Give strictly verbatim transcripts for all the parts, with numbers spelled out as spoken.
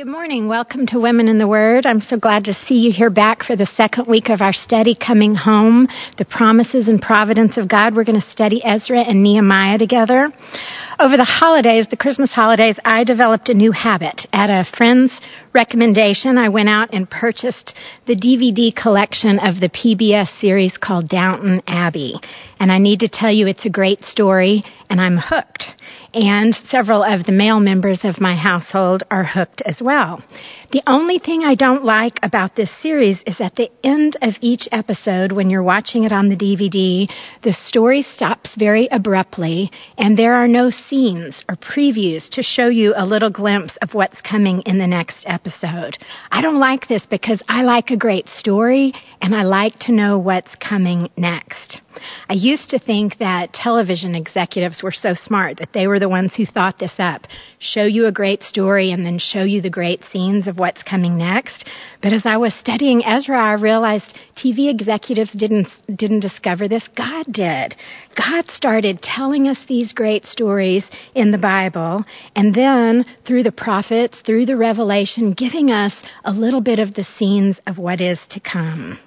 Good morning. Welcome to Women in the Word. I'm so glad to see you here back for the second week of our study, Coming Home, the Promises and Providence of God. We're going to study Ezra and Nehemiah together. Over the holidays, the Christmas holidays, I developed a new habit. At a friend's recommendation, I went out and purchased the D V D collection of the P B S series called Downton Abbey. And I need to tell you, it's a great story, and I'm hooked. And several of the male members of my household are hooked as well. The only thing I don't like about this series is at the end of each episode, when you're watching it on the D V D, the story stops very abruptly, and there are no scenes or previews to show you a little glimpse of what's coming in the next episode. I don't like this because I like a great story, and I like to know what's coming next. I used to think that television executives were so smart that they were the ones who thought this up, show you a great story and then show you the great scenes of what's coming next. But as I was studying Ezra, I realized T V executives didn't didn't discover this. God did. God started telling us these great stories in the Bible, and then through the prophets, through the Revelation, giving us a little bit of the scenes of what is to come.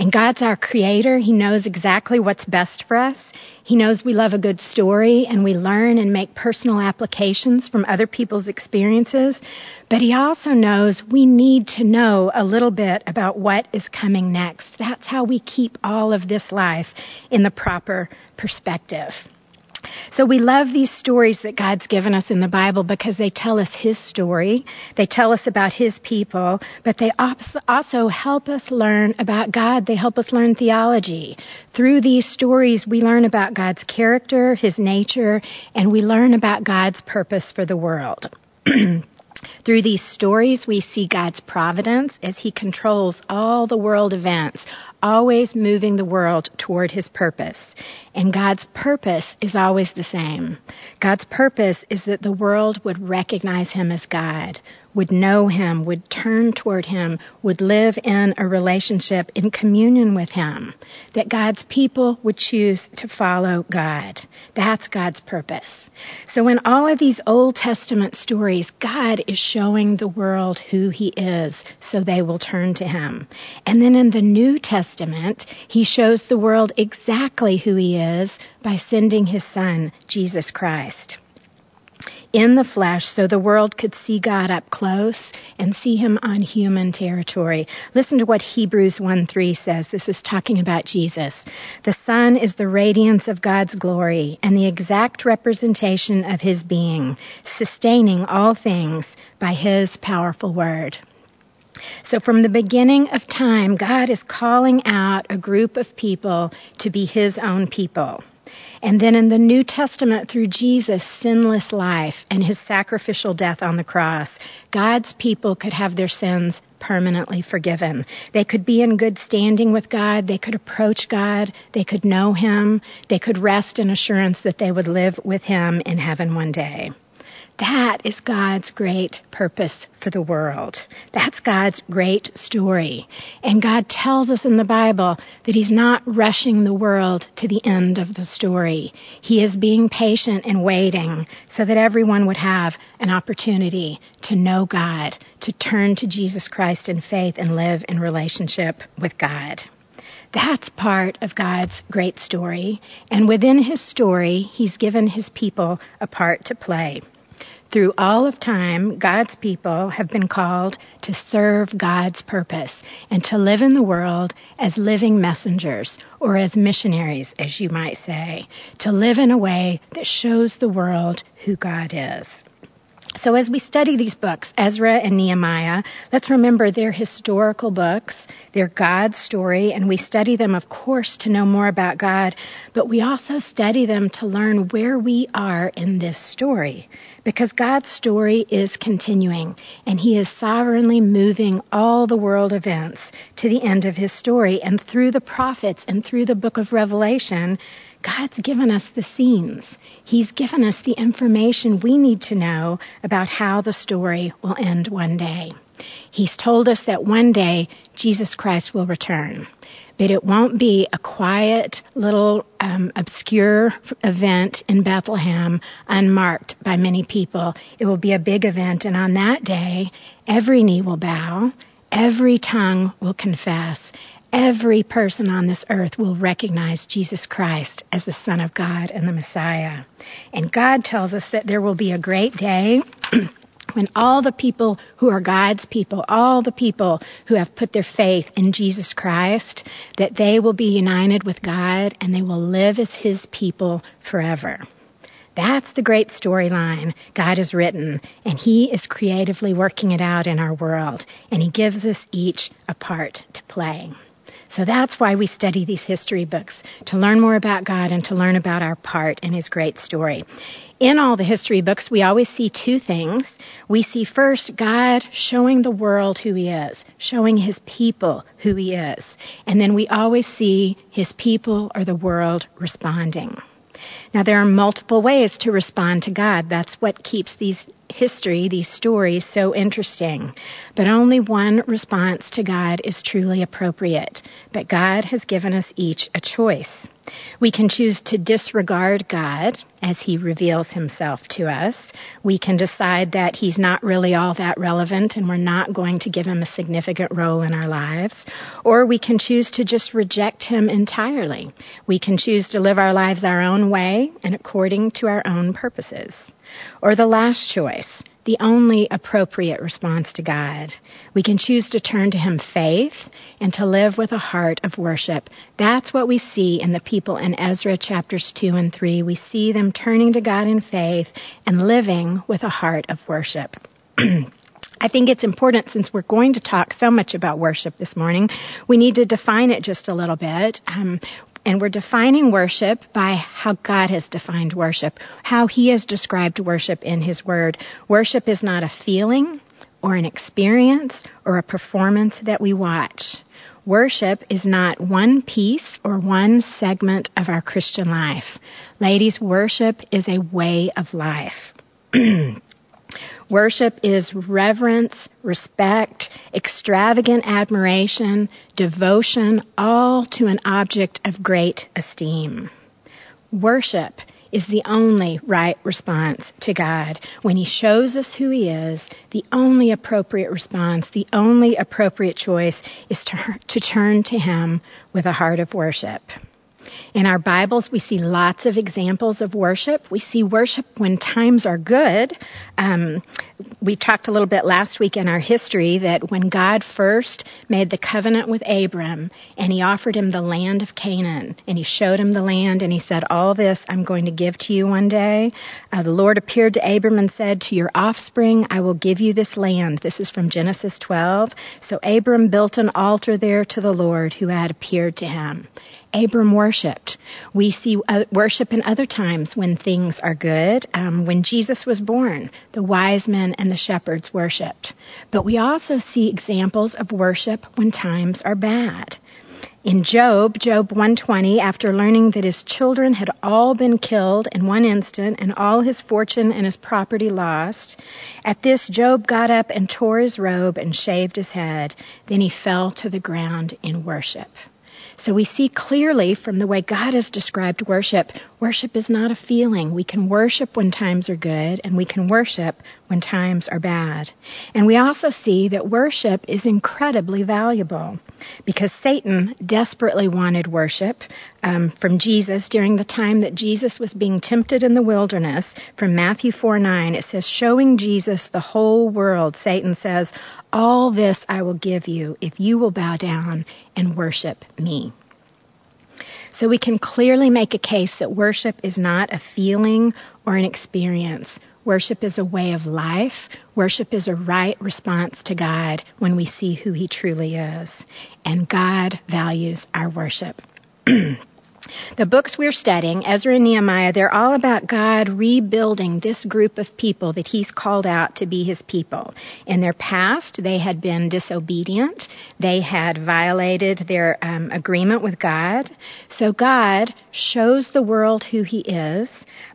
And God's our creator. He knows exactly what's best for us. He knows we love a good story, and we learn and make personal applications from other people's experiences. But he also knows we need to know a little bit about what is coming next. That's how we keep all of this life in the proper perspective. So we love these stories that God's given us in the Bible because they tell us his story, they tell us about his people, but they also help us learn about God. They help us learn theology. Through these stories, we learn about God's character, his nature, and we learn about God's purpose for the world. Through these stories, we see God's providence as he controls all the world events, always moving the world toward his purpose. And God's purpose is always the same. God's purpose is that the world would recognize him as God, would know him, would turn toward him, would live in a relationship in communion with him, that God's people would choose to follow God. That's God's purpose. So in all of these Old Testament stories, God is showing the world who he is so they will turn to him. And then in the New Testament, he shows the world exactly who he is by sending his son, Jesus Christ, in the flesh, so the world could see God up close and see him on human territory. Listen to what Hebrews one three says. This is talking about Jesus. The Son is the radiance of God's glory and the exact representation of his being, sustaining all things by his powerful word. So from the beginning of time, God is calling out a group of people to be his own people. And then in the New Testament, through Jesus' sinless life and his sacrificial death on the cross, God's people could have their sins permanently forgiven. They could be in good standing with God. They could approach God. They could know him. They could rest in assurance that they would live with him in heaven one day. That is God's great purpose for the world. That's God's great story. And God tells us in the Bible that he's not rushing the world to the end of the story. He is being patient and waiting so that everyone would have an opportunity to know God, to turn to Jesus Christ in faith and live in relationship with God. That's part of God's great story. And within his story, he's given his people a part to play. Through all of time, God's people have been called to serve God's purpose and to live in the world as living messengers, or as missionaries, as you might say, to live in a way that shows the world who God is. So as we study these books, Ezra and Nehemiah, let's remember they're historical books. They're God's story, and we study them, of course, to know more about God, but we also study them to learn where we are in this story, because God's story is continuing, and he is sovereignly moving all the world events to the end of his story. And through the prophets and through the book of Revelation, God's given us the scenes. He's given us the information we need to know about how the story will end one day. He's told us that one day Jesus Christ will return, but it won't be a quiet little um, obscure event in Bethlehem unmarked by many people. It will be a big event, and on that day, every knee will bow, every tongue will confess, every person on this earth will recognize Jesus Christ as the Son of God and the Messiah. And God tells us that there will be a great day when all the people who are God's people, all the people who have put their faith in Jesus Christ, that they will be united with God and they will live as His people forever. That's the great storyline God has written, and He is creatively working it out in our world, and He gives us each a part to play. So that's why we study these history books, to learn more about God and to learn about our part in His great story. In all the history books, we always see two things. We see first God showing the world who He is, showing His people who He is. And then we always see His people or the world responding. Now, there are multiple ways to respond to God. That's what keeps these history, these stories, so interesting. But only one response to God is truly appropriate. But God has given us each a choice. We can choose to disregard God as He reveals Himself to us. We can decide that He's not really all that relevant and we're not going to give Him a significant role in our lives. Or we can choose to just reject Him entirely. We can choose to live our lives our own way and according to our own purposes. Or the last choice, the only appropriate response to God. We can choose to turn to Him faith and to live with a heart of worship. That's what we see in the people in Ezra chapters two and three. We see them turning to God in faith and living with a heart of worship. I think it's important, since we're going to talk so much about worship this morning, we need to define it just a little bit. Um, and we're defining worship by how God has defined worship, how He has described worship in His Word. Worship is not a feeling or an experience or a performance that we watch. Worship is not one piece or one segment of our Christian life. Ladies, worship is a way of life. Worship is reverence, respect, extravagant admiration, devotion, all to an object of great esteem. Worship is the only right response to God. When He shows us who He is, the only appropriate response, the only appropriate choice is to, to turn to Him with a heart of worship. In our Bibles, we see lots of examples of worship. We see worship when times are good. Um, we talked a little bit last week in our history that when God first made the covenant with Abram and He offered him the land of Canaan, and He showed him the land and He said, all this I'm going to give to you one day. Uh, the Lord appeared to Abram and said, to your offspring I will give you this land. This is from Genesis twelve. So Abram built an altar there to the Lord who had appeared to him. Abram worshipped. We see worship in other times when things are good. Um, when Jesus was born, the wise men and the shepherds worshipped. But we also see examples of worship when times are bad. In Job, Job one twenty, after learning that his children had all been killed in one instant and all his fortune and his property lost, at this Job got up and tore his robe and shaved his head. Then he fell to the ground in worship. So we see clearly from the way God has described worship, worship is not a feeling. We can worship when times are good, and we can worship when times are bad. And we also see that worship is incredibly valuable, because Satan desperately wanted worship um, from Jesus during the time that Jesus was being tempted in the wilderness. From Matthew four nine, it says, showing Jesus the whole world, Satan says, all this I will give you if you will bow down and worship me. So we can clearly make a case that worship is not a feeling or an experience. Worship is a way of life. Worship is a right response to God when we see who He truly is. And God values our worship. The books we're studying, Ezra and Nehemiah, they're all about God rebuilding this group of people that He's called out to be His people. In their past, they had been disobedient. They had violated their um, agreement with God. So God shows the world who He is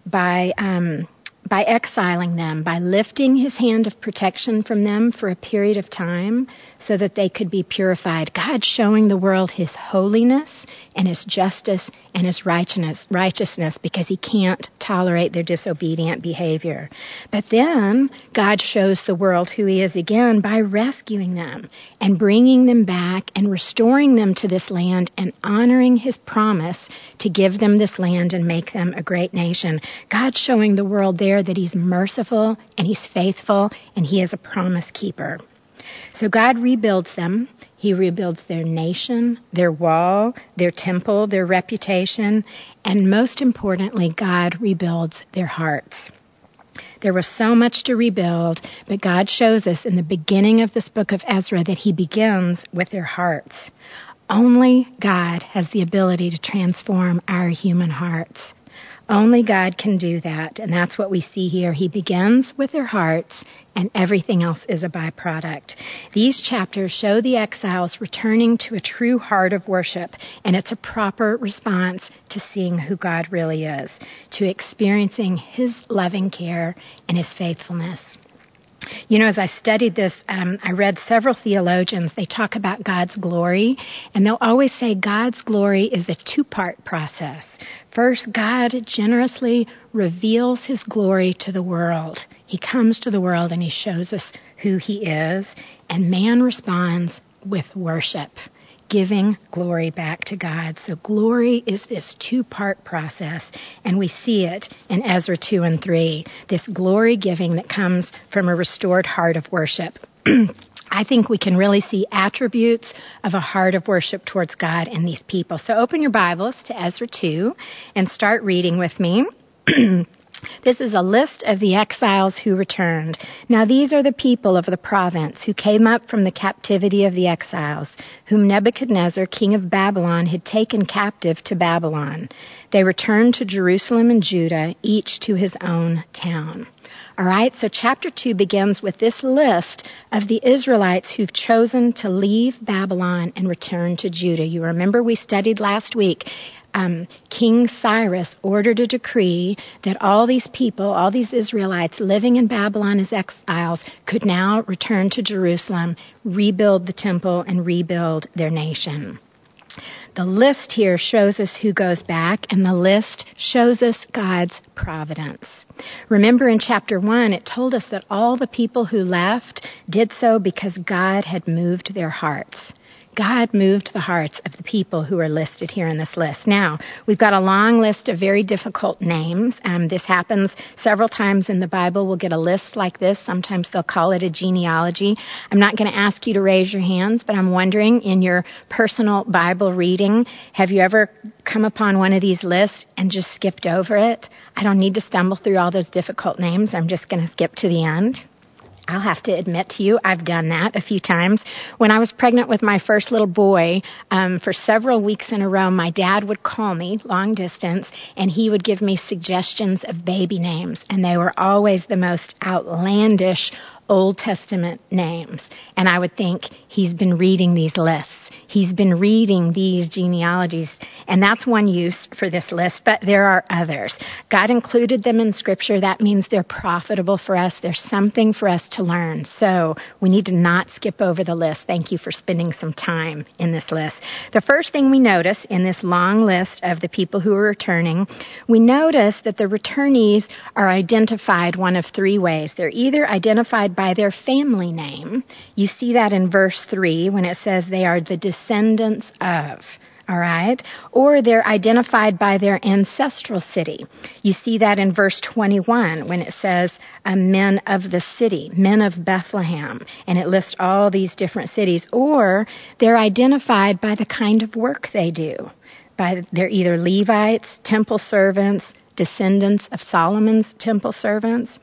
by um, by exiling them, by lifting his hand of protection from them for a period of time so that they could be purified. God showing the world his holiness and his justice and his righteousness, righteousness because he can't tolerate their disobedient behavior. But then God shows the world who he is again by rescuing them and bringing them back and restoring them to this land and honoring his promise to give them this land and make them a great nation. God showing the world there that he's merciful and he's faithful and he is a promise keeper. So God rebuilds them. He rebuilds their nation, their wall, their temple, their reputation, and most importantly, God rebuilds their hearts. There was so much to rebuild, but God shows us in the beginning of this book of Ezra that he begins with their hearts. Only God has the ability to transform our human hearts. Only God can do that, and that's what we see here. He begins with their hearts, and everything else is a byproduct. These chapters show the exiles returning to a true heart of worship, and it's a proper response to seeing who God really is, to experiencing his loving care and his faithfulness. You know, as I studied this, um, I read several theologians. They talk about God's glory, and they'll always say God's glory is a two-part process. First, God generously reveals his glory to the world. He comes to the world and he shows us who he is, and man responds with worship, giving glory back to God. So glory is this two-part process, and we see it in Ezra two and three, this glory giving that comes from a restored heart of worship. I think we can really see attributes of a heart of worship towards God in these people. So open your Bibles to Ezra two and start reading with me. This is a list of the exiles who returned. Now these are the people of the province who came up from the captivity of the exiles, whom Nebuchadnezzar, king of Babylon, had taken captive to Babylon. They returned to Jerusalem and Judah, each to his own town. All right, so chapter two begins with this list of the Israelites who've chosen to leave Babylon and return to Judah. You remember we studied last week. Um, King Cyrus ordered a decree that all these people, all these Israelites living in Babylon as exiles, could now return to Jerusalem, rebuild the temple, and rebuild their nation. The list here shows us who goes back, and the list shows us God's providence. Remember in chapter one, it told us that all the people who left did so because God had moved their hearts. God moved the hearts of the people who are listed here in this list. Now, we've got a long list of very difficult names. Um, this happens several times in the Bible. We'll get a list like this. Sometimes they'll call it a genealogy. I'm not going to ask you to raise your hands, but I'm wondering, in your personal Bible reading, have you ever come upon one of these lists and just skipped over it? I don't need to stumble through all those difficult names. I'm just going to skip to the end. I'll have to admit to you, I've done that a few times. When I was pregnant with my first little boy, um, for several weeks in a row, my dad would call me long distance, and he would give me suggestions of baby names, and they were always the most outlandish Old Testament names. And I would think, he's been reading these lists. He's been reading these genealogies. And that's one use for this list, but there are others. God included them in Scripture. That means they're profitable for us. There's something for us to learn. So we need to not skip over the list. Thank you for spending some time in this list. The first thing we notice in this long list of the people who are returning, we notice that the returnees are identified one of three ways. They're either identified by their family name. You see that in verse three when it says they are the descendants of. All right. Or they're identified by their ancestral city. You see that in verse twenty-one when it says uh, men of the city, men of Bethlehem, and it lists all these different cities. Or they're identified by the kind of work they do. By they're either Levites, temple servants, descendants of Solomon's temple servants.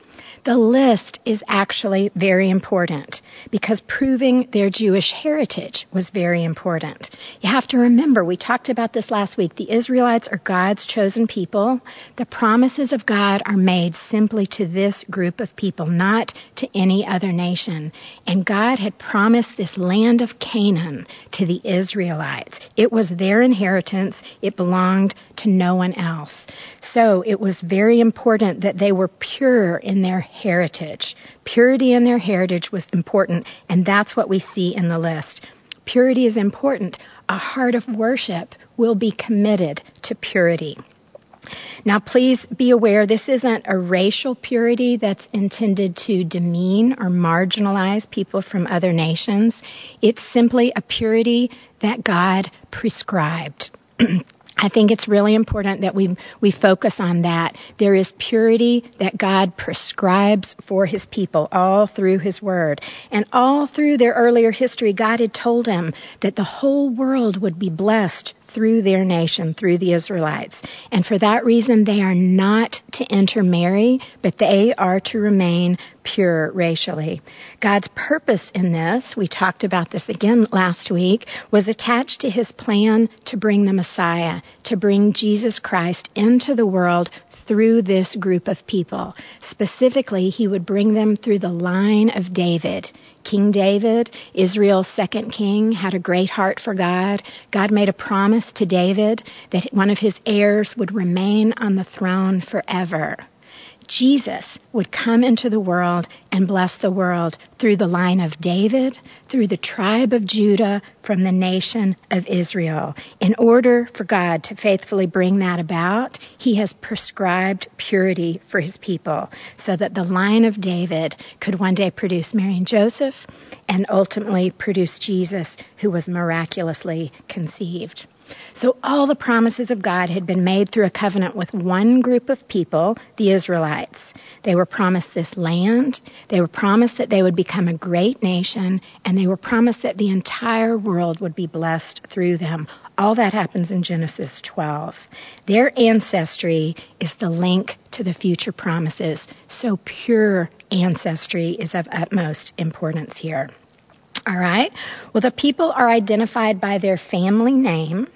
The list is actually very important because proving their Jewish heritage was very important. You have to remember, we talked about this last week, the Israelites are God's chosen people. The promises of God are made simply to this group of people, not to any other nation. And God had promised this land of Canaan to the Israelites. It was their inheritance. It belonged to no one else. So it was very important that they were pure in their heritage. Purity in their heritage was important, and that's what we see in the list. Purity is important. A heart of worship will be committed to purity. Now, please be aware this isn't a racial purity that's intended to demean or marginalize people from other nations. It's simply a purity that God prescribed. I think it's really important that we we focus on that. There is purity that God prescribes for his people all through his word. And all through their earlier history, God had told them that the whole world would be blessed through their nation, through the Israelites. And for that reason, they are not to intermarry, but they are to remain pure racially. God's purpose in this, we talked about this again last week, was attached to his plan to bring the Messiah, to bring Jesus Christ into the world through this group of people. Specifically, he would bring them through the line of David. King David, Israel's second king, had a great heart for God. God made a promise to David that one of his heirs would remain on the throne forever. Jesus would come into the world and bless the world through the line of David, through the tribe of Judah, from the nation of Israel. In order for God to faithfully bring that about, he has prescribed purity for his people so that the line of David could one day produce Mary and Joseph and ultimately produce Jesus, who was miraculously conceived. So all the promises of God had been made through a covenant with one group of people, the Israelites. They were promised this land, they were promised that they would become a great nation, and they were promised that the entire world would be blessed through them. All that happens in Genesis twelve. Their ancestry is the link to the future promises, so pure ancestry is of utmost importance here. All right. Well, the people are identified by their family name,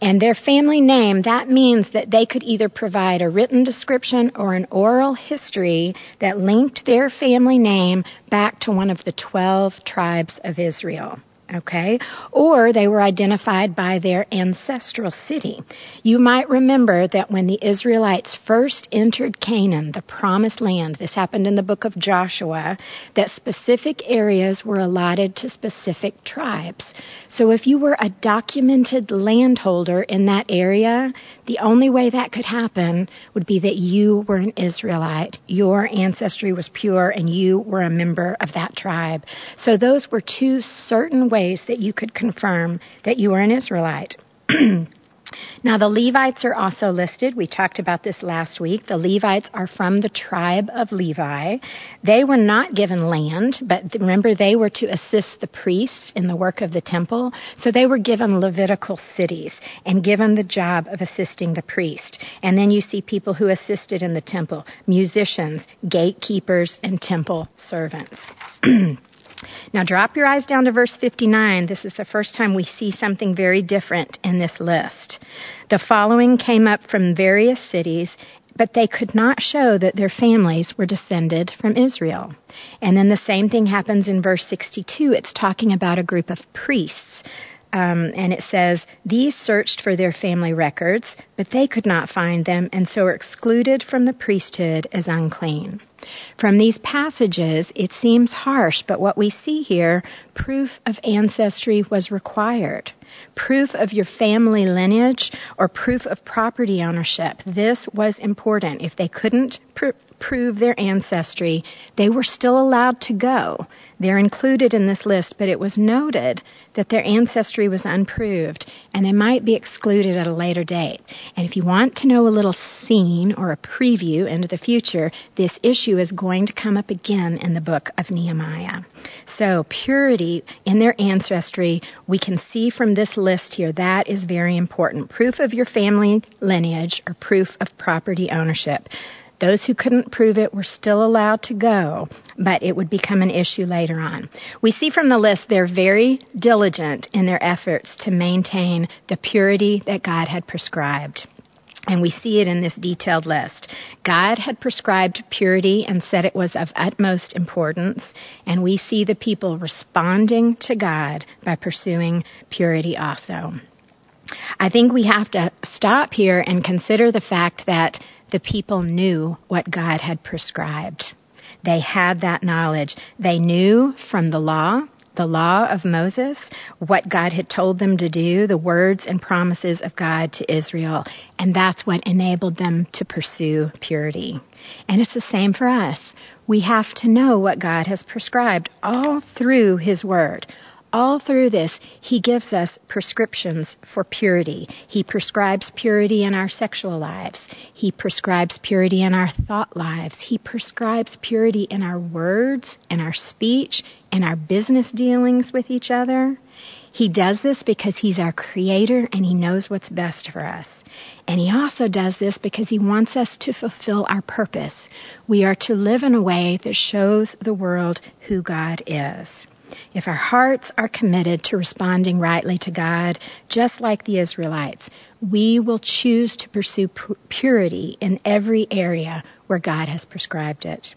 and their family name, that means that they could either provide a written description or an oral history that linked their family name back to one of the twelve tribes of Israel. Okay, or they were identified by their ancestral city. You might remember that when the Israelites first entered Canaan, the promised land, this happened in the book of Joshua, that specific areas were allotted to specific tribes. So if you were a documented landholder in that area, the only way that could happen would be that you were an Israelite. Your ancestry was pure and you were a member of that tribe. So those were two certain ways that you could confirm that you are an Israelite. Now, the Levites are also listed. We talked about this last week. The Levites are from the tribe of Levi. They were not given land, but remember, they were to assist the priests in the work of the temple. So they were given Levitical cities and given the job of assisting the priest. And then you see people who assisted in the temple, musicians, gatekeepers, and temple servants. Now drop your eyes down to verse fifty-nine. This is the first time we see something very different in this list. The following came up from various cities, but they could not show that their families were descended from Israel. And then the same thing happens in verse sixty-two. It's talking about a group of priests. Um, and it says, these searched for their family records, but they could not find them, and so are excluded from the priesthood as unclean. From these passages, it seems harsh, but what we see here, proof of ancestry was required. Proof of your family lineage or proof of property ownership. This was important. If they couldn't pr- prove their ancestry, they were still allowed to go. They're included in this list, but it was noted that their ancestry was unproved, and they might be excluded at a later date. And if you want to know a little scene or a preview into the future, this issue is going to come up again in the book of Nehemiah. So purity in their ancestry, we can see from this list here, that is very important. Proof of your family lineage or proof of property ownership. Those who couldn't prove it were still allowed to go, but it would become an issue later on. We see from the list they're very diligent in their efforts to maintain the purity that God had prescribed. And we see it in this detailed list. God had prescribed purity and said it was of utmost importance, and we see the people responding to God by pursuing purity also. I think we have to stop here and consider the fact that the people knew what God had prescribed. They had that knowledge. They knew from the law, the law of Moses, what God had told them to do, the words and promises of God to Israel. And that's what enabled them to pursue purity. And it's the same for us. We have to know what God has prescribed all through His Word. All through this, He gives us prescriptions for purity. He prescribes purity in our sexual lives. He prescribes purity in our thought lives. He prescribes purity in our words, in our speech, in our business dealings with each other. He does this because He's our Creator and He knows what's best for us. And He also does this because He wants us to fulfill our purpose. We are to live in a way that shows the world who God is. If our hearts are committed to responding rightly to God, just like the Israelites, we will choose to pursue pu- purity in every area where God has prescribed it.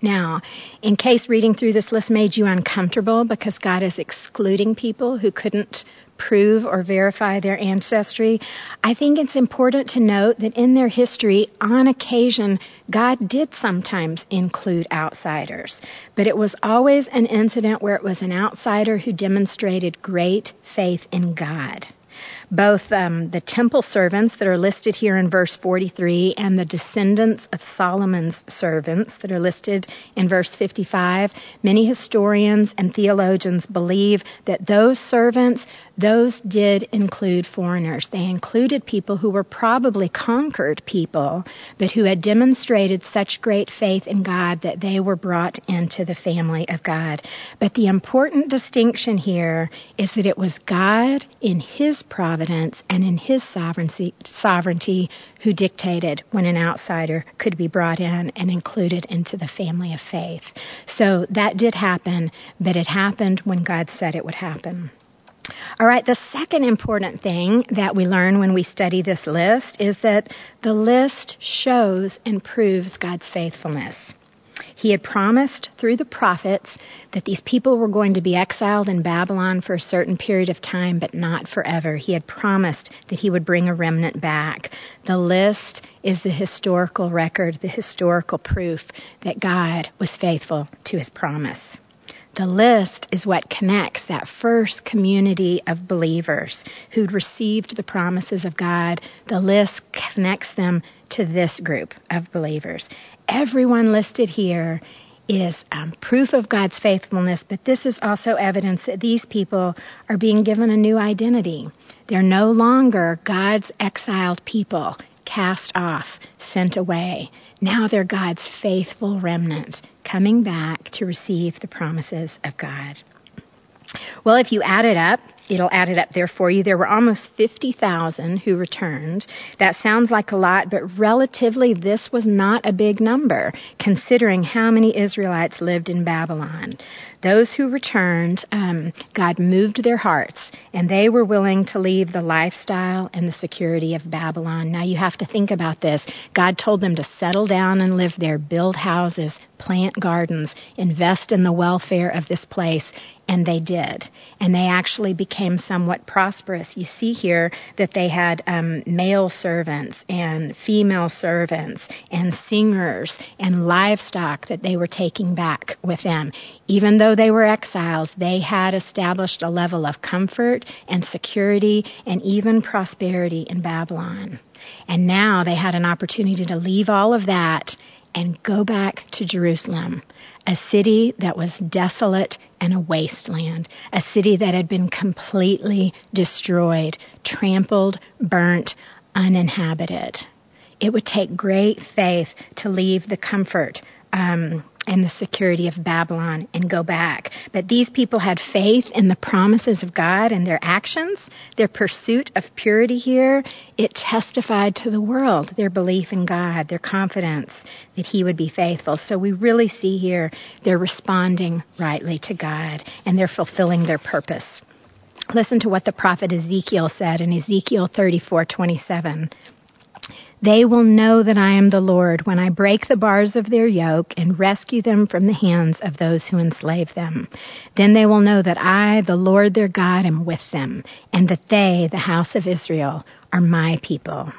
Now, in case reading through this list made you uncomfortable because God is excluding people who couldn't prove or verify their ancestry, I think it's important to note that in their history, on occasion, God did sometimes include outsiders. But it was always an incident where it was an outsider who demonstrated great faith in God. Both um, the temple servants that are listed here in verse forty-three and the descendants of Solomon's servants that are listed in verse fifty-five, many historians and theologians believe that those servants, those did include foreigners. They included people who were probably conquered people, but who had demonstrated such great faith in God that they were brought into the family of God. But the important distinction here is that it was God in His providence and in His sovereignty, sovereignty who dictated when an outsider could be brought in and included into the family of faith. So that did happen, but it happened when God said it would happen. All right, the second important thing that we learn when we study this list is that the list shows and proves God's faithfulness. He had promised through the prophets that these people were going to be exiled in Babylon for a certain period of time, but not forever. He had promised that He would bring a remnant back. The list is the historical record, the historical proof that God was faithful to His promise. The list is what connects that first community of believers who'd received the promises of God. The list connects them to this group of believers. Everyone listed here is um, proof of God's faithfulness, but this is also evidence that these people are being given a new identity. They're no longer God's exiled people, cast off, sent away. Now they're God's faithful remnant, coming back to receive the promises of God. Well, if you add it up, it'll add it up there for you. There were almost fifty thousand who returned. That sounds like a lot, but relatively this was not a big number, considering how many Israelites lived in Babylon. Those who returned, um, God moved their hearts, and they were willing to leave the lifestyle and the security of Babylon. Now you have to think about this. God told them to settle down and live there, build houses, plant gardens, invest in the welfare of this place, and they did. And they actually became somewhat prosperous. You see here that they had um, male servants and female servants and singers and livestock that they were taking back with them. Even though they were exiles, they had established a level of comfort and security and even prosperity in Babylon. And now they had an opportunity to leave all of that and go back to Jerusalem, a city that was desolate and a wasteland, a city that had been completely destroyed, trampled, burnt, uninhabited. It would take great faith to leave the comfort um, and the security of Babylon and go back. But these people had faith in the promises of God and their actions, their pursuit of purity here. It testified to the world their belief in God, their confidence that He would be faithful. So we really see here they're responding rightly to God and they're fulfilling their purpose. Listen to what the prophet Ezekiel said in Ezekiel thirty-four twenty-seven. They will know that I am the Lord when I break the bars of their yoke and rescue them from the hands of those who enslave them. Then they will know that I, the Lord their God, am with them, and that they, the house of Israel, are my people.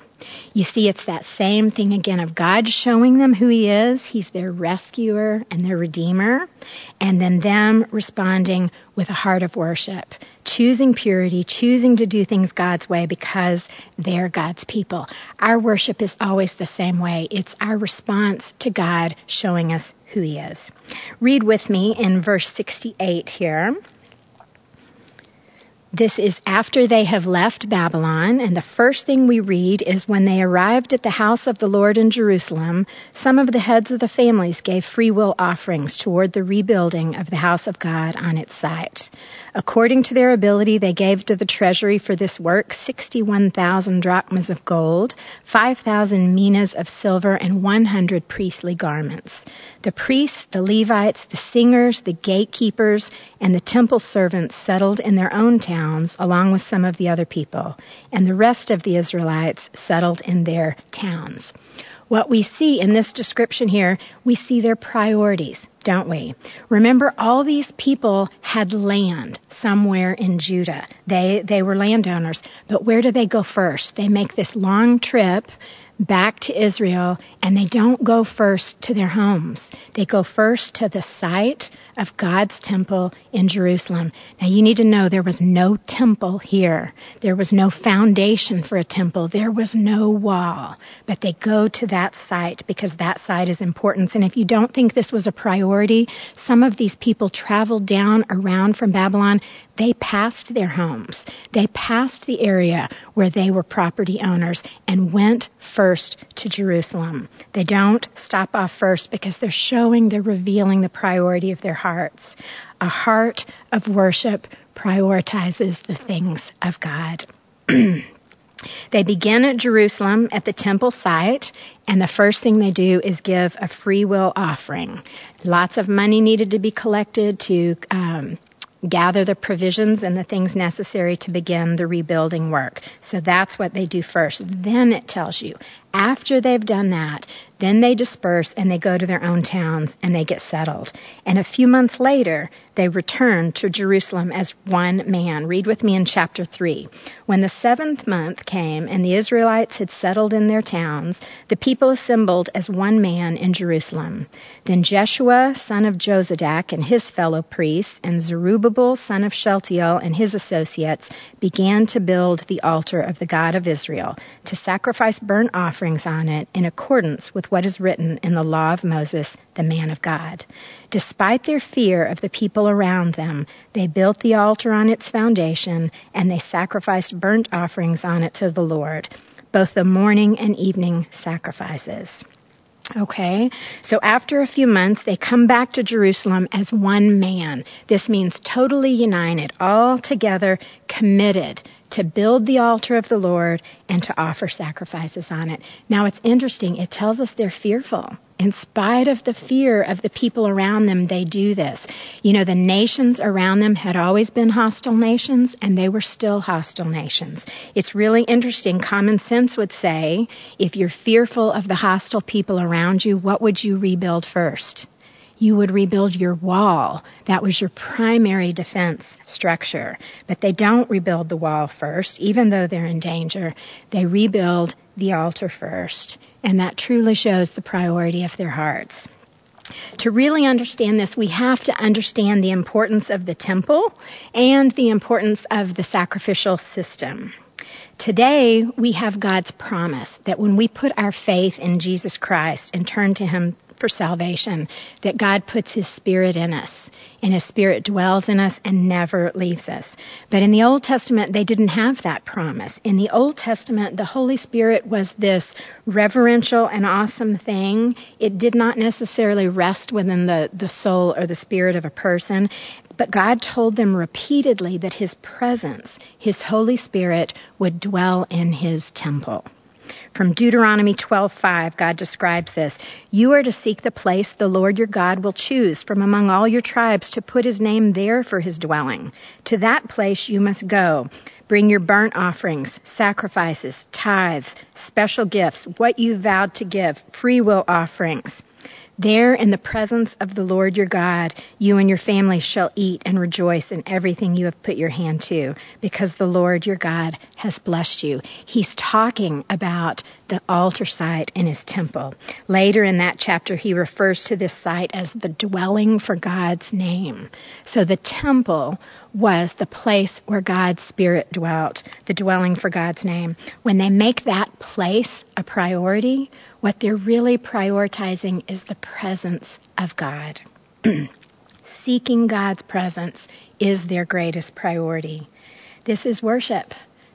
You see, it's that same thing again of God showing them who he is. He's their rescuer and their redeemer. And then them responding with a heart of worship, choosing purity, choosing to do things God's way because they're God's people. Our worship is always the same way. It's our response to God showing us who he is. Read with me in verse sixty-eight here. This is after they have left Babylon, and the first thing we read is, when they arrived at the house of the Lord in Jerusalem, some of the heads of the families gave free will offerings toward the rebuilding of the house of God on its site. According to their ability, they gave to the treasury for this work sixty-one thousand drachmas of gold, five thousand minas of silver, and one hundred priestly garments. The priests, the Levites, the singers, the gatekeepers, and the temple servants settled in their own town, along with some of the other people, and the rest of the Israelites settled in their towns. What we see in this description here, we see their priorities, don't we? Remember, all these people had land somewhere in Judah. They they were landowners, but where do they go first? They make this long trip back to Israel, and they don't go first to their homes. They go first to the site of God's temple in Jerusalem. Now, you need to know there was no temple here. There was no foundation for a temple. There was no wall. But they go to that site because that site is important. And if you don't think this was a priority, some of these people traveled down around from Babylon. They passed their homes. They passed the area where they were property owners and went first to Jerusalem. They don't stop off first because they're showing, they're revealing the priority of their hearts. A heart of worship prioritizes the things of God. They begin at Jerusalem at the temple site, and the first thing they do is give a free will offering. Lots of money needed to be collected to um, gather the provisions and the things necessary to begin the rebuilding work. So that's what they do first. Then it tells you, after they've done that, then they disperse and they go to their own towns and they get settled. And a few months later, they return to Jerusalem as one man. Read with me in chapter three. When the seventh month came and the Israelites had settled in their towns, the people assembled as one man in Jerusalem. Then Jeshua, son of Jozadak, and his fellow priests, and Zerubbabel, son of Shealtiel, and his associates began to build the altar of the God of Israel, to sacrifice burnt offerings on it in accordance with what is written in the law of Moses, the man of God. Despite their fear of the people around them, they built the altar on its foundation, and they sacrificed burnt offerings on it to the Lord, both the morning and evening sacrifices. Okay, so after a few months, they come back to Jerusalem as one man. This means totally united, all together, committed to build the altar of the Lord and to offer sacrifices on it. Now, it's interesting. It tells us they're fearful. In spite of the fear of the people around them, they do this. You know, the nations around them had always been hostile nations, and they were still hostile nations. It's really interesting. Common sense would say, if you're fearful of the hostile people around you, what would you rebuild first? You would rebuild your wall. That was your primary defense structure. But they don't rebuild the wall first, even though they're in danger. They rebuild the altar first. And that truly shows the priority of their hearts. To really understand this, we have to understand the importance of the temple and the importance of the sacrificial system. Today, we have God's promise that when we put our faith in Jesus Christ and turn to him for salvation, that God puts his spirit in us, and his spirit dwells in us and never leaves us. But in the Old Testament, they didn't have that promise. In the Old Testament, the Holy Spirit was this reverential and awesome thing. It did not necessarily rest within the, the soul or the spirit of a person, but God told them repeatedly that his presence, his Holy Spirit, would dwell in his temple. From Deuteronomy twelve five, God describes this. You are to seek the place the Lord your God will choose from among all your tribes to put his name there for his dwelling. To that place you must go. Bring your burnt offerings, sacrifices, tithes, special gifts, what you vowed to give, free will offerings. There in the presence of the Lord your God, you and your family shall eat and rejoice in everything you have put your hand to, because the Lord your God has blessed you. He's talking about the altar site in his temple. Later in that chapter, he refers to this site as the dwelling for God's name. So the temple was the place where God's Spirit dwelt, the dwelling for God's name. When they make that place a priority, what they're really prioritizing is the presence of God. Seeking God's presence is their greatest priority. This is worship.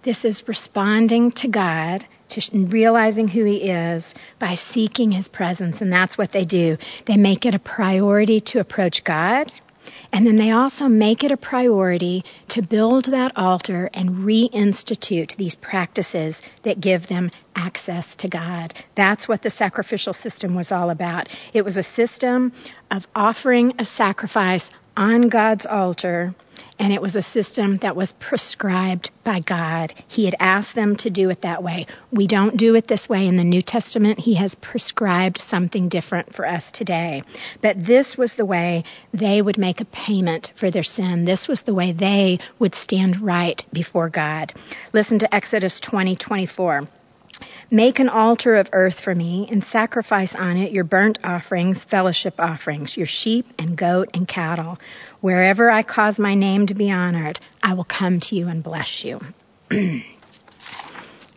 This is responding to God, to realizing who he is by seeking his presence, and that's what they do. They make it a priority to approach God, and then they also make it a priority to build that altar and reinstitute these practices that give them access to God. That's what the sacrificial system was all about. It was a system of offering a sacrifice on God's altar, and it was a system that was prescribed by God. He had asked them to do it that way. We don't do it this way in the New Testament. He has prescribed something different for us today. But this was the way they would make a payment for their sin. This was the way they would stand right before God. Listen to Exodus twenty twenty-four. Make an altar of earth for me and sacrifice on it your burnt offerings, fellowship offerings, your sheep and goat and cattle. Wherever I cause my name to be honored, I will come to you and bless you. All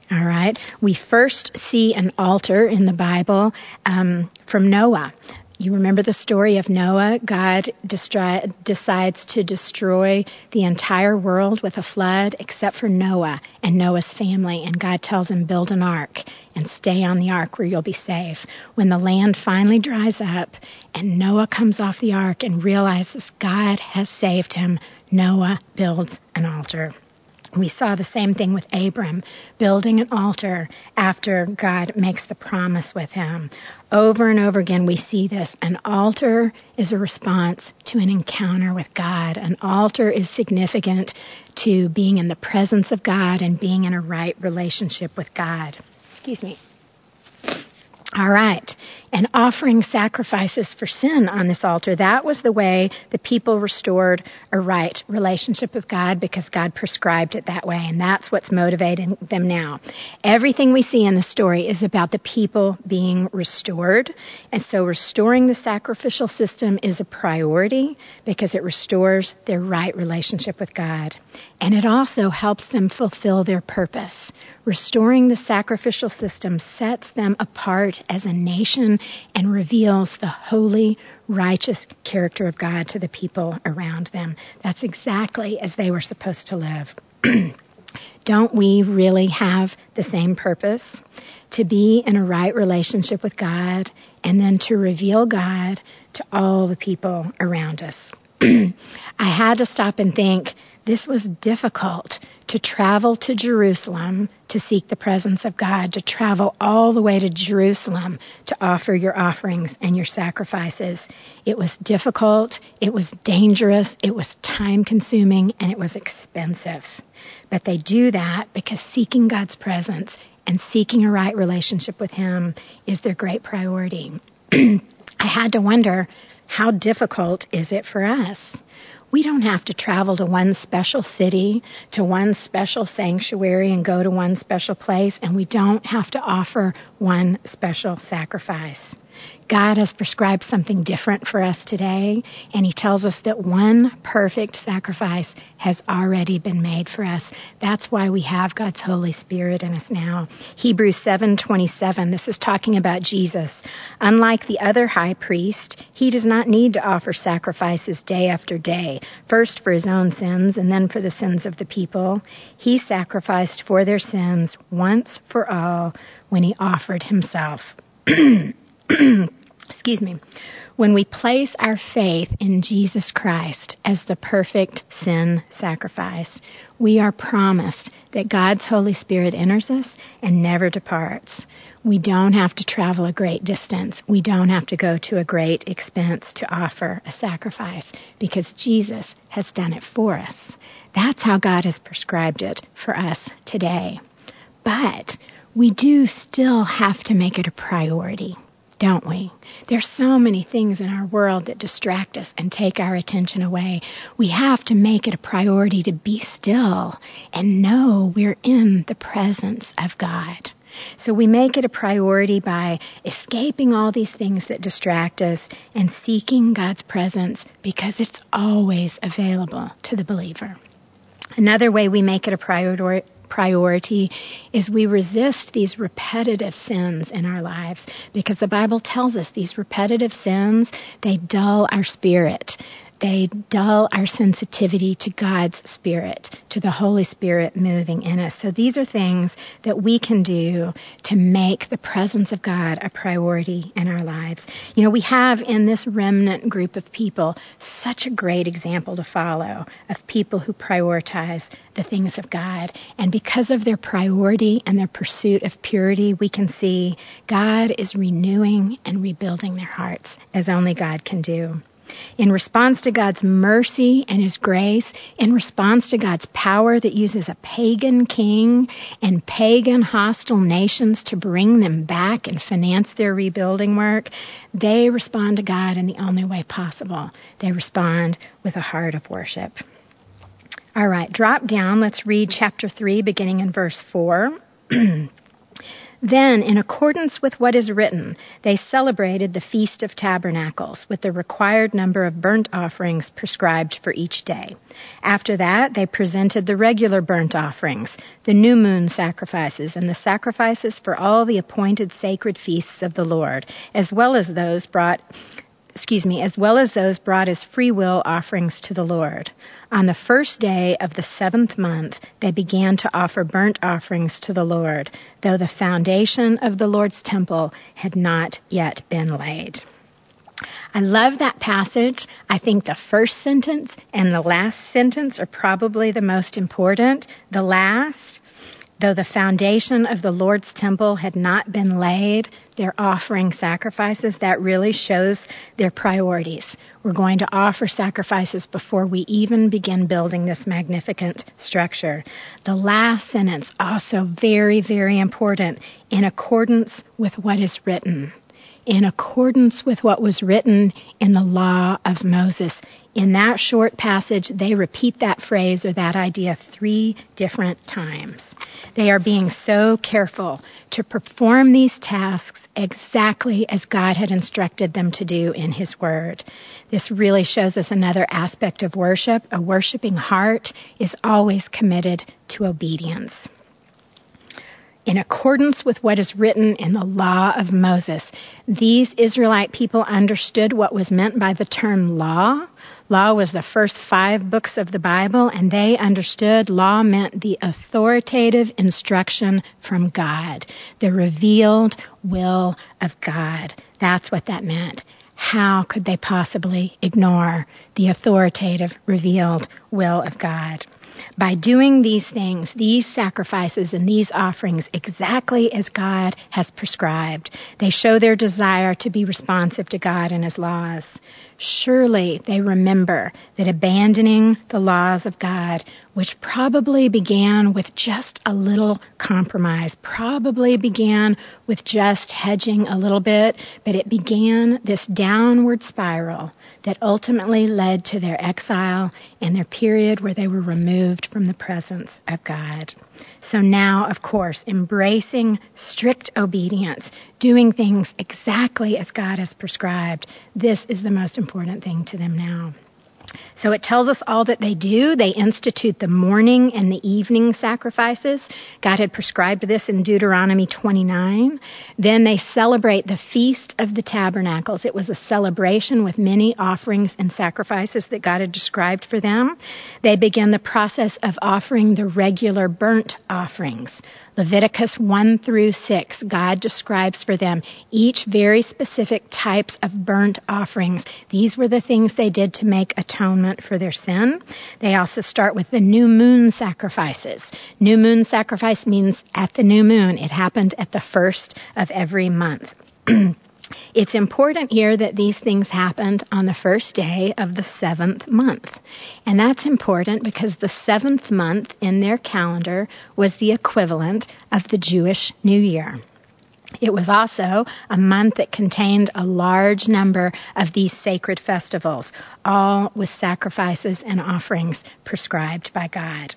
right. We first see an altar in the Bible um, from Noah. You remember the story of Noah. God destri- decides to destroy the entire world with a flood except for Noah and Noah's family. And God tells him, build an ark and stay on the ark where you'll be safe. When the land finally dries up and Noah comes off the ark and realizes God has saved him, Noah builds an altar. We saw the same thing with Abram, building an altar after God makes the promise with him. Over and over again, we see this. An altar is a response to an encounter with God. An altar is significant to being in the presence of God and being in a right relationship with God. Excuse me. All right. And offering sacrifices for sin on this altar. That was the way the people restored a right relationship with God, because God prescribed it that way. And that's what's motivating them now. Everything we see in the story is about the people being restored. And so restoring the sacrificial system is a priority because it restores their right relationship with God. And it also helps them fulfill their purpose. Restoring the sacrificial system sets them apart as a nation and reveals the holy, righteous character of God to the people around them. That's exactly as they were supposed to live. Don't we really have the same purpose? To be in a right relationship with God and then to reveal God to all the people around us. I had to stop and think, this was difficult to travel to Jerusalem to seek the presence of God, to travel all the way to Jerusalem to offer your offerings and your sacrifices. It was difficult, it was dangerous, it was time-consuming, and it was expensive. But they do that because seeking God's presence and seeking a right relationship with him is their great priority. I had to wonder, how difficult is it for us? We don't have to travel to one special city, to one special sanctuary, and go to one special place, and we don't have to offer one special sacrifice. God has prescribed something different for us today, and he tells us that one perfect sacrifice has already been made for us. That's why we have God's Holy Spirit in us now. Hebrews seven twenty-seven, this is talking about Jesus. Unlike the other high priest, he does not need to offer sacrifices day after day, first for his own sins and then for the sins of the people. He sacrificed for their sins once for all when he offered himself. excuse me, when we place our faith in Jesus Christ as the perfect sin sacrifice, we are promised that God's Holy Spirit enters us and never departs. We don't have to travel a great distance. We don't have to go to a great expense to offer a sacrifice because Jesus has done it for us. That's how God has prescribed it for us today. But we do still have to make it a priority, don't we? There's so many things in our world that distract us and take our attention away. We have to make it a priority to be still and know we're in the presence of God. So we make it a priority by escaping all these things that distract us and seeking God's presence because it's always available to the believer. Another way we make it a priority priority is we resist these repetitive sins in our lives because the Bible tells us these repetitive sins, they dull our spirit. They dull our sensitivity to God's Spirit, to the Holy Spirit moving in us. So these are things that we can do to make the presence of God a priority in our lives. You know, we have in this remnant group of people such a great example to follow of people who prioritize the things of God. And because of their priority and their pursuit of purity, we can see God is renewing and rebuilding their hearts as only God can do. In response to God's mercy and His grace, in response to God's power that uses a pagan king and pagan hostile nations to bring them back and finance their rebuilding work, they respond to God in the only way possible. They respond with a heart of worship. All right, drop down. Let's read chapter three, beginning in verse four. Then, in accordance with what is written, they celebrated the Feast of Tabernacles with the required number of burnt offerings prescribed for each day. After that, they presented the regular burnt offerings, the new moon sacrifices, and the sacrifices for all the appointed sacred feasts of the Lord, as well as those brought... Excuse me, as well as those brought as free will offerings to the Lord. On the first day of the seventh month, they began to offer burnt offerings to the Lord, though the foundation of the Lord's temple had not yet been laid. I love that passage. I think the first sentence and the last sentence are probably the most important. The last, though the foundation of the Lord's temple had not been laid, they're offering sacrifices. That really shows their priorities. We're going to offer sacrifices before we even begin building this magnificent structure. The last sentence, also very, very important, in accordance with what is written. In accordance with what was written in the law of Moses. In that short passage, they repeat that phrase or that idea three different times. They are being so careful to perform these tasks exactly as God had instructed them to do in His Word. This really shows us another aspect of worship. A worshiping heart is always committed to obedience. In accordance with what is written in the law of Moses, these Israelite people understood what was meant by the term law. Law was the first five books of the Bible, and they understood law meant the authoritative instruction from God, the revealed will of God. That's what that meant. How could they possibly ignore the authoritative, revealed will of God? By doing these things, these sacrifices and these offerings exactly as God has prescribed, they show their desire to be responsive to God and His laws. Surely they remember that abandoning the laws of God, which probably began with just a little compromise, probably began with just hedging a little bit, but it began this downward spiral that ultimately led to their exile and their period where they were removed from the presence of God. So now, of course, embracing strict obedience, doing things exactly as God has prescribed, this is the most important thing to them now. So it tells us all that they do. They institute the morning and the evening sacrifices. God had prescribed this in Deuteronomy twenty-nine. Then they celebrate the Feast of the Tabernacles. It was a celebration with many offerings and sacrifices that God had described for them. They begin the process of offering the regular burnt offerings. Leviticus one through six, God describes for them each very specific types of burnt offerings. These were the things they did to make atonement for their sin. They also start with the new moon sacrifices. New moon sacrifice means at the new moon. It happened at the first of every month. It's important here that these things happened on the first day of the seventh month. And that's important because the seventh month in their calendar was the equivalent of the Jewish New Year. It was also a month that contained a large number of these sacred festivals, all with sacrifices and offerings prescribed by God.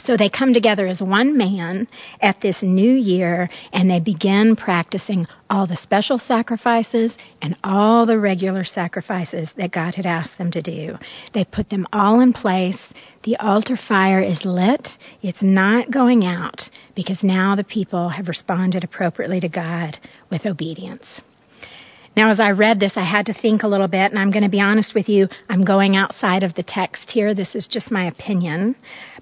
So they come together as one man at this new year, and they begin practicing all the special sacrifices and all the regular sacrifices that God had asked them to do. They put them all in place. The altar fire is lit. It's not going out because now the people have responded appropriately to God with obedience. Now, as I read this, I had to think a little bit, and I'm going to be honest with you, I'm going outside of the text here. This is just my opinion.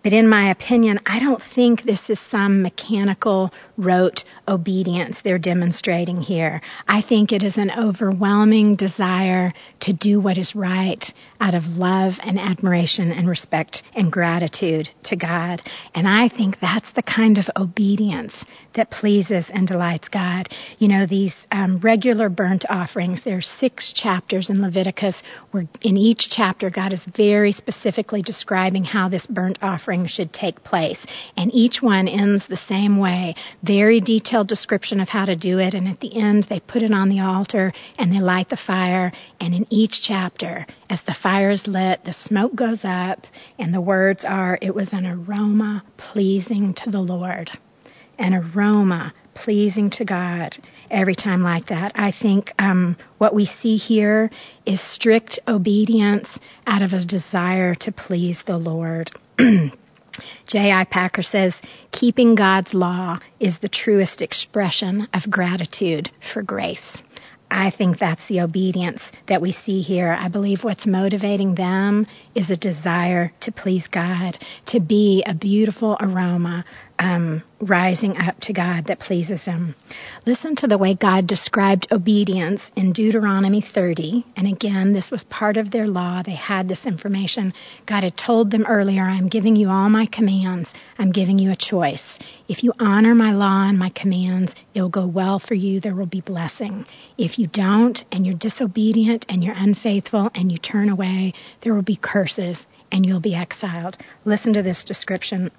But in my opinion, I don't think this is some mechanical, rote obedience they're demonstrating here. I think it is an overwhelming desire to do what is right out of love and admiration and respect and gratitude to God. And I think that's the kind of obedience that pleases and delights God. You know, these um, regular burnt offerings. Offerings. There are six chapters in Leviticus where in each chapter God is very specifically describing how this burnt offering should take place. And each one ends the same way. Very detailed description of how to do it. And at the end, they put it on the altar and they light the fire. And in each chapter, as the fire is lit, the smoke goes up and the words are, "It was an aroma pleasing to the Lord." An aroma pleasing to God every time like that. I think um, what we see here is strict obedience out of a desire to please the Lord. J I Packer says, keeping God's law is the truest expression of gratitude for grace. I think that's the obedience that we see here. I believe what's motivating them is a desire to please God, to be a beautiful aroma um, rising up to God that pleases Him. Listen to the way God described obedience in Deuteronomy thirty. And again, this was part of their law. They had this information. God had told them earlier, I'm giving you all my commands. I'm giving you a choice. If you honor my law and my commands, it will go well for you. There will be blessing. If you don't, and you're disobedient, and you're unfaithful, and you turn away, there will be curses, and you'll be exiled. Listen to this description.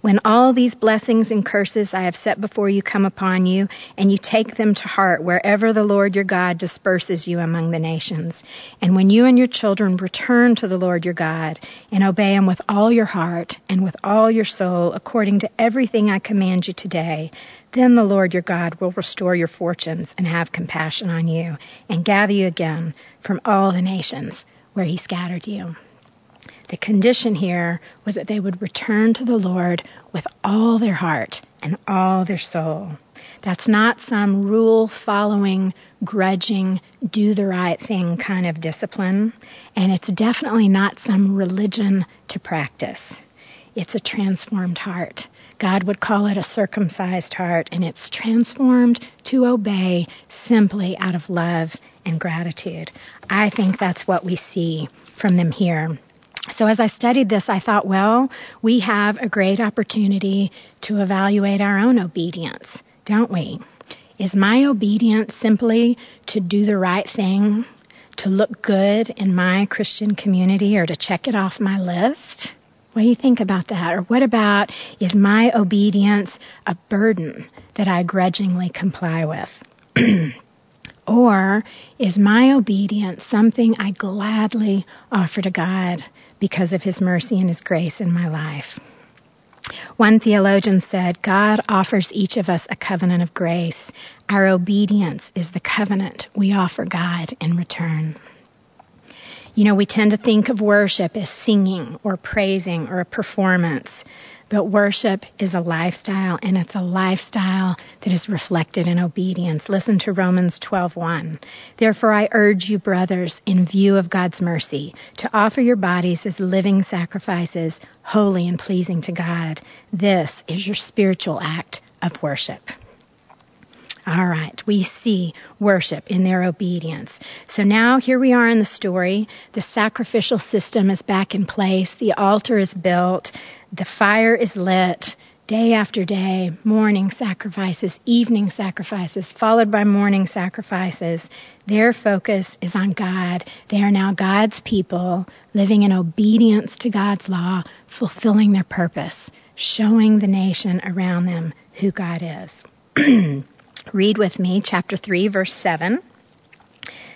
When all these blessings and curses I have set before you come upon you, and you take them to heart wherever the Lord your God disperses you among the nations, and when you and your children return to the Lord your God and obey him with all your heart and with all your soul, according to everything I command you today, then the Lord your God will restore your fortunes and have compassion on you and gather you again from all the nations where he scattered you. The condition here was that they would return to the Lord with all their heart and all their soul. That's not some rule-following, grudging, do-the-right-thing kind of discipline, and it's definitely not some religion to practice. It's a transformed heart. God would call it a circumcised heart, and it's transformed to obey simply out of love and gratitude. I think that's what we see from them here. So as I studied this, I thought, well, we have a great opportunity to evaluate our own obedience, don't we? Is my obedience simply to do the right thing, to look good in my Christian community, or to check it off my list? What do you think about that? Or what about, is my obedience a burden that I grudgingly comply with? Or is my obedience something I gladly offer to God because of his mercy and his grace in my life? One theologian said, God offers each of us a covenant of grace. Our obedience is the covenant we offer God in return. You know, we tend to think of worship as singing or praising or a performance. But worship is a lifestyle, and it's a lifestyle that is reflected in obedience. Listen to Romans twelve one. Therefore I urge you, brothers, in view of God's mercy, to offer your bodies as living sacrifices, holy and pleasing to God. This is your spiritual act of worship. All right, we see worship in their obedience. So now here we are in the story. The sacrificial system is back in place. The altar is built. The fire is lit. Day after day, morning sacrifices, evening sacrifices, followed by morning sacrifices. Their focus is on God. They are now God's people, living in obedience to God's law, fulfilling their purpose, showing the nation around them who God is. Read with me, chapter three, verse seven.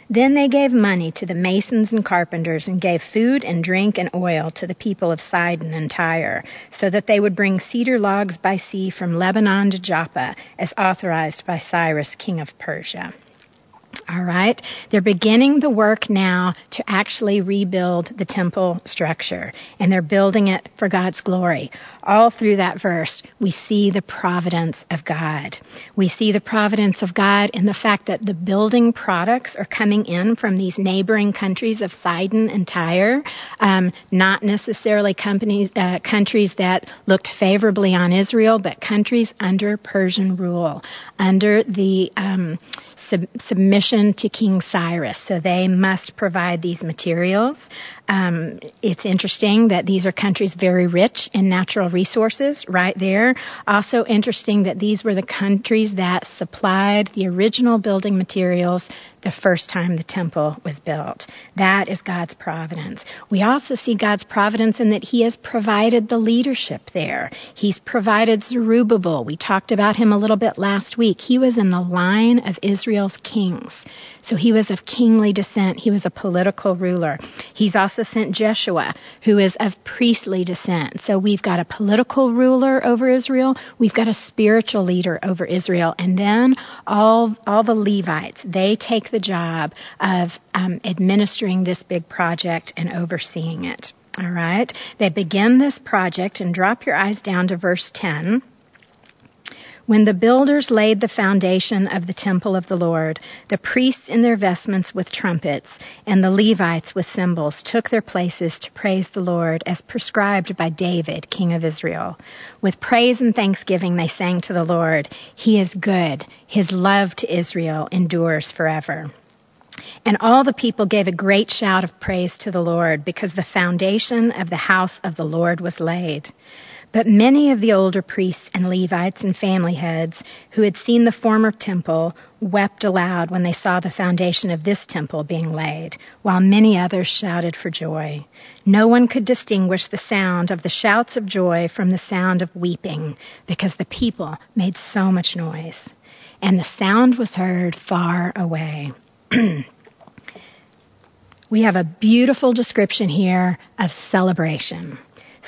Then they gave money to the masons and carpenters and gave food and drink and oil to the people of Sidon and Tyre, so that they would bring cedar logs by sea from Lebanon to Joppa, as authorized by Cyrus, king of Persia. All right, they're beginning the work now to actually rebuild the temple structure, and they're building it for God's glory. All through that verse, we see the providence of God. We see the providence of God in the fact that the building products are coming in from these neighboring countries of Sidon and Tyre, um, not necessarily companies, uh, countries that looked favorably on Israel, but countries under Persian rule, under the um, sub- submission to King Cyrus, so they must provide these materials. Um, it's interesting that these are countries very rich in natural resources right there. Also interesting that these were the countries that supplied the original building materials the first time the temple was built. That is God's providence. We also see God's providence in that he has provided the leadership there. He's provided Zerubbabel. We talked about him a little bit last week. He was in the line of Israel's kings. So he was of kingly descent. He was a political ruler. He's also sent Jeshua, who is of priestly descent. So we've got a political ruler over Israel. We've got a spiritual leader over Israel. And then all, all the Levites, they take the job of um, administering this big project and overseeing it. All right. They begin this project, and drop your eyes down to verse ten. When the builders laid the foundation of the temple of the Lord, the priests in their vestments with trumpets and the Levites with cymbals took their places to praise the Lord as prescribed by David, king of Israel. With praise and thanksgiving they sang to the Lord, "He is good. His love to Israel endures forever." And all the people gave a great shout of praise to the Lord because the foundation of the house of the Lord was laid. But many of the older priests and Levites and family heads who had seen the former temple wept aloud when they saw the foundation of this temple being laid, while many others shouted for joy. No one could distinguish the sound of the shouts of joy from the sound of weeping, because the people made so much noise. And the sound was heard far away. We have a beautiful description here of celebration.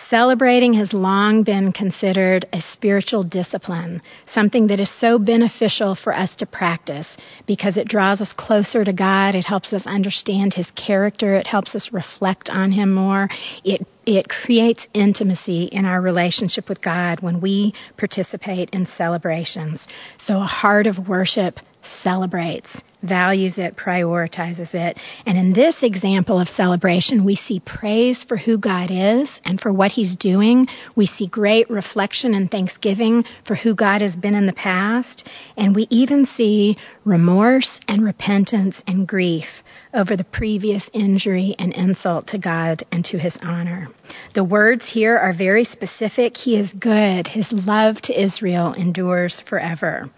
Celebrating has long been considered a spiritual discipline, something that is so beneficial for us to practice because it draws us closer to God. It helps us understand his character. It helps us reflect on him more. It It creates intimacy in our relationship with God when we participate in celebrations. So a heart of worship celebrates, values it, prioritizes it. And in this example of celebration, we see praise for who God is and for what he's doing. We see great reflection and thanksgiving for who God has been in the past. And we even see remorse and repentance and grief over the previous injury and insult to God and to his honor. The words here are very specific. He is good. His love to Israel endures forever.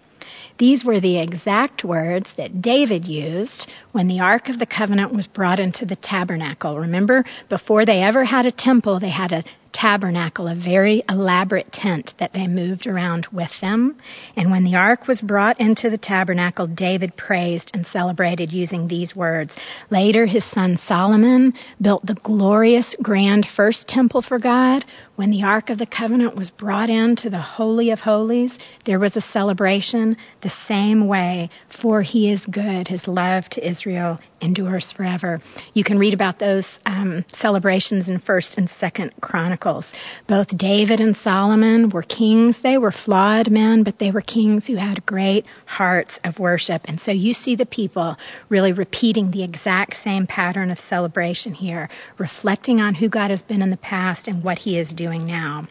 These were the exact words that David used when the Ark of the Covenant was brought into the tabernacle. Remember, before they ever had a temple, they had a tabernacle, a very elaborate tent that they moved around with them. And when the ark was brought into the tabernacle, David praised and celebrated using these words. Later, his son Solomon built the glorious grand first temple for God. When the Ark of the Covenant was brought into the Holy of Holies, there was a celebration the same way, for he is good, his love to Israel endures forever. You can read about those um, celebrations in First and Second Chronicles. Both David and Solomon were kings. They were flawed men, but they were kings who had great hearts of worship. And so you see the people really repeating the exact same pattern of celebration here, reflecting on who God has been in the past and what he is doing now.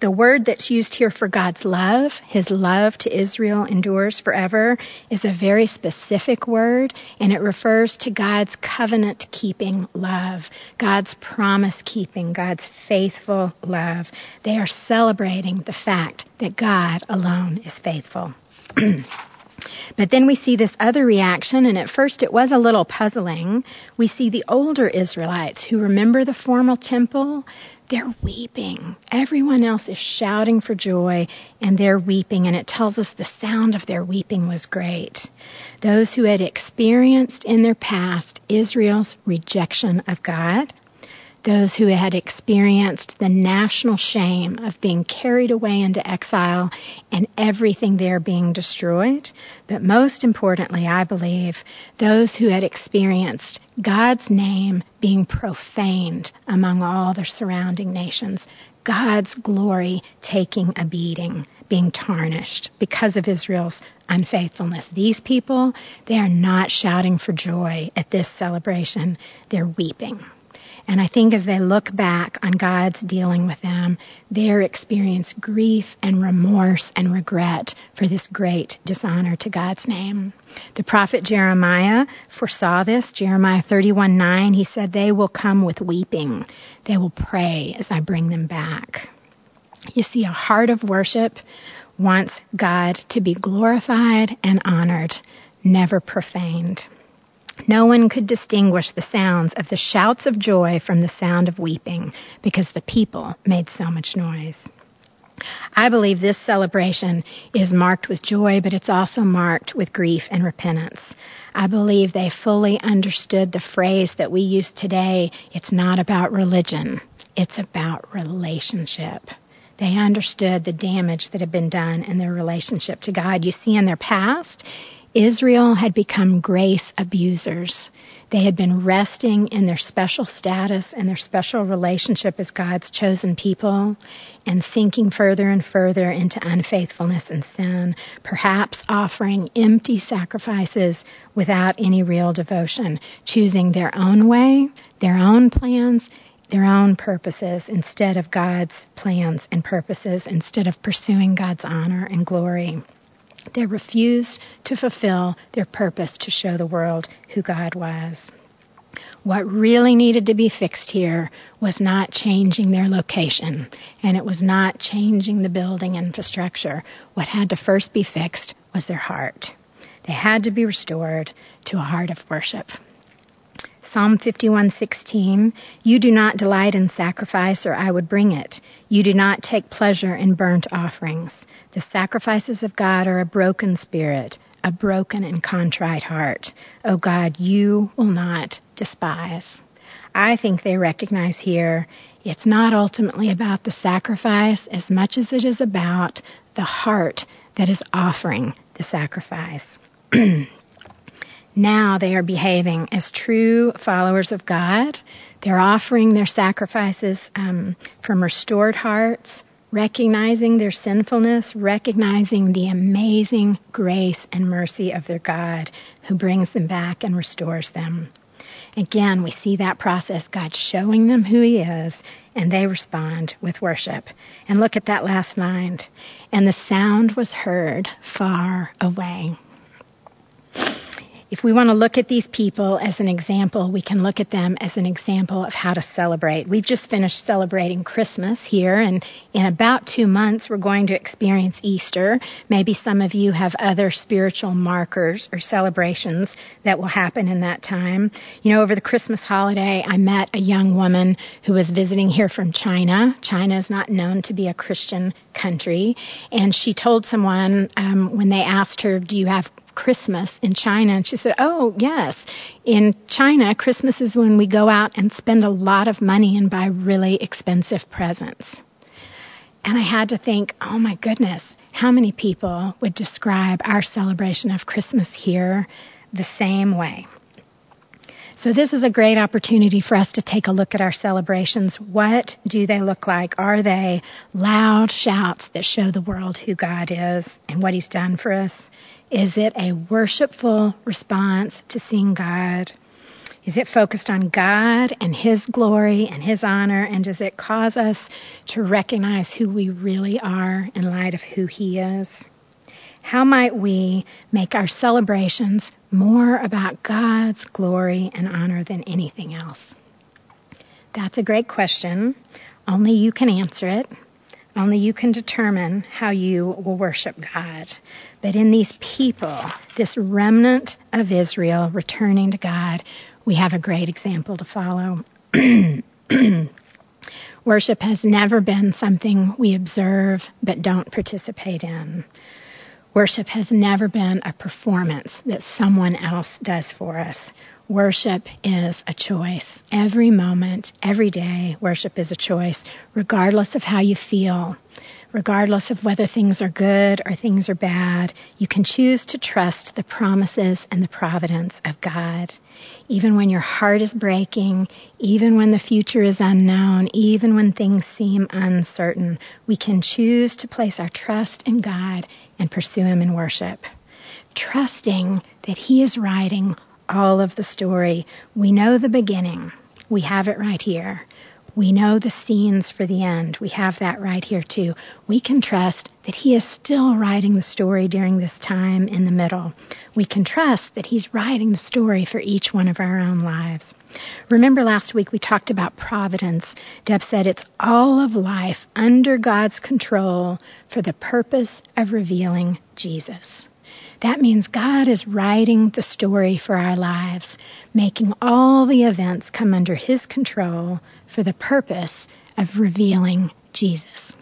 The word that's used here for God's love, his love to Israel endures forever, is a very specific word, and it refers to God's covenant-keeping love, God's promise-keeping, God's faithful love. They are celebrating the fact that God alone is faithful. But then we see this other reaction, and at first it was a little puzzling. We see the older Israelites who remember the formal temple. They're weeping. Everyone else is shouting for joy, and they're weeping, and it tells us the sound of their weeping was great. Those who had experienced in their past Israel's rejection of God, those who had experienced the national shame of being carried away into exile and everything there being destroyed. But most importantly, I believe, those who had experienced God's name being profaned among all their surrounding nations, God's glory taking a beating, being tarnished because of Israel's unfaithfulness. These people, they are not shouting for joy at this celebration. They're weeping. And I think as they look back on God's dealing with them, they're experiencing grief and remorse and regret for this great dishonor to God's name. The prophet Jeremiah foresaw this. Jeremiah thirty-one nine, he said, "They will come with weeping. They will pray as I bring them back." You see, a heart of worship wants God to be glorified and honored, never profaned. No one could distinguish the sounds of the shouts of joy from the sound of weeping because the people made so much noise. I believe this celebration is marked with joy, but it's also marked with grief and repentance. I believe they fully understood the phrase that we use today, it's not about religion, it's about relationship. They understood the damage that had been done in their relationship to God. You see in their past, Israel had become grace abusers. They had been resting in their special status and their special relationship as God's chosen people and sinking further and further into unfaithfulness and sin, perhaps offering empty sacrifices without any real devotion, choosing their own way, their own plans, their own purposes instead of God's plans and purposes, instead of pursuing God's honor and glory. They refused to fulfill their purpose to show the world who God was. What really needed to be fixed here was not changing their location, and it was not changing the building infrastructure. What had to first be fixed was their heart. They had to be restored to a heart of worship. Psalm fifty-one sixteen, "You do not delight in sacrifice, or I would bring it. You do not take pleasure in burnt offerings. The sacrifices of God are a broken spirit, a broken and contrite heart. O God, you will not despise." I think they recognize here it's not ultimately about the sacrifice as much as it is about the heart that is offering the sacrifice. Now they are behaving as true followers of God. They're offering their sacrifices um, from restored hearts, recognizing their sinfulness, recognizing the amazing grace and mercy of their God who brings them back and restores them. Again, we see that process, God showing them who he is, and they respond with worship. And look at that last line. And the sound was heard far away. If we want to look at these people as an example, we can look at them as an example of how to celebrate. We've just finished celebrating Christmas here, and in about two months, we're going to experience Easter. Maybe some of you have other spiritual markers or celebrations that will happen in that time. You know, over the Christmas holiday, I met a young woman who was visiting here from China. China is not known to be a Christian country, and she told someone um, when they asked her, "Do you have Christmas in China?" And she said, "Oh, yes. In China, Christmas is when we go out and spend a lot of money and buy really expensive presents." And I had to think, oh my goodness, how many people would describe our celebration of Christmas here the same way? So this is a great opportunity for us to take a look at our celebrations. What do they look like? Are they loud shouts that show the world who God is and what he's done for us? Is it a worshipful response to seeing God? Is it focused on God and his glory and his honor? And does it cause us to recognize who we really are in light of who he is? How might we make our celebrations more about God's glory and honor than anything else? That's a great question. Only you can answer it. Only you can determine how you will worship God. But in these people, this remnant of Israel returning to God, we have a great example to follow. Worship has never been something we observe but don't participate in. Worship has never been a performance that someone else does for us. Worship is a choice. Every moment, every day, worship is a choice, regardless of how you feel, regardless of whether things are good or things are bad. You can choose to trust the promises and the providence of God. Even when your heart is breaking, even when the future is unknown, even when things seem uncertain, we can choose to place our trust in God and pursue him in worship, trusting that he is writing all of the story. We know the beginning. We have it right here. We know the scenes for the end. We have that right here too. We can trust that he is still writing the story during this time in the middle. We can trust that he's writing the story for each one of our own lives. Remember last week we talked about providence. Deb said it's all of life under God's control for the purpose of revealing Jesus. That means God is writing the story for our lives, making all the events come under his control for the purpose of revealing Jesus.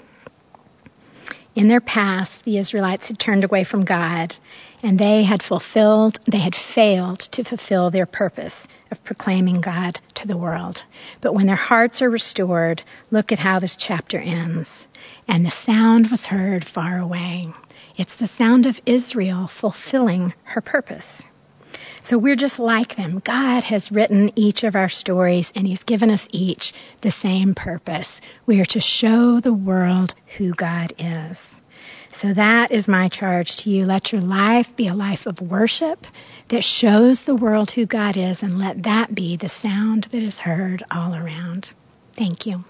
In their past, the Israelites had turned away from God, and they had fulfilled, they had failed to fulfill their purpose of proclaiming God to the world. But when their hearts are restored, look at how this chapter ends. And the sound was heard far away. It's the sound of Israel fulfilling her purpose. So we're just like them. God has written each of our stories, and he's given us each the same purpose. We are to show the world who God is. So that is my charge to you. Let your life be a life of worship that shows the world who God is, and let that be the sound that is heard all around. Thank you.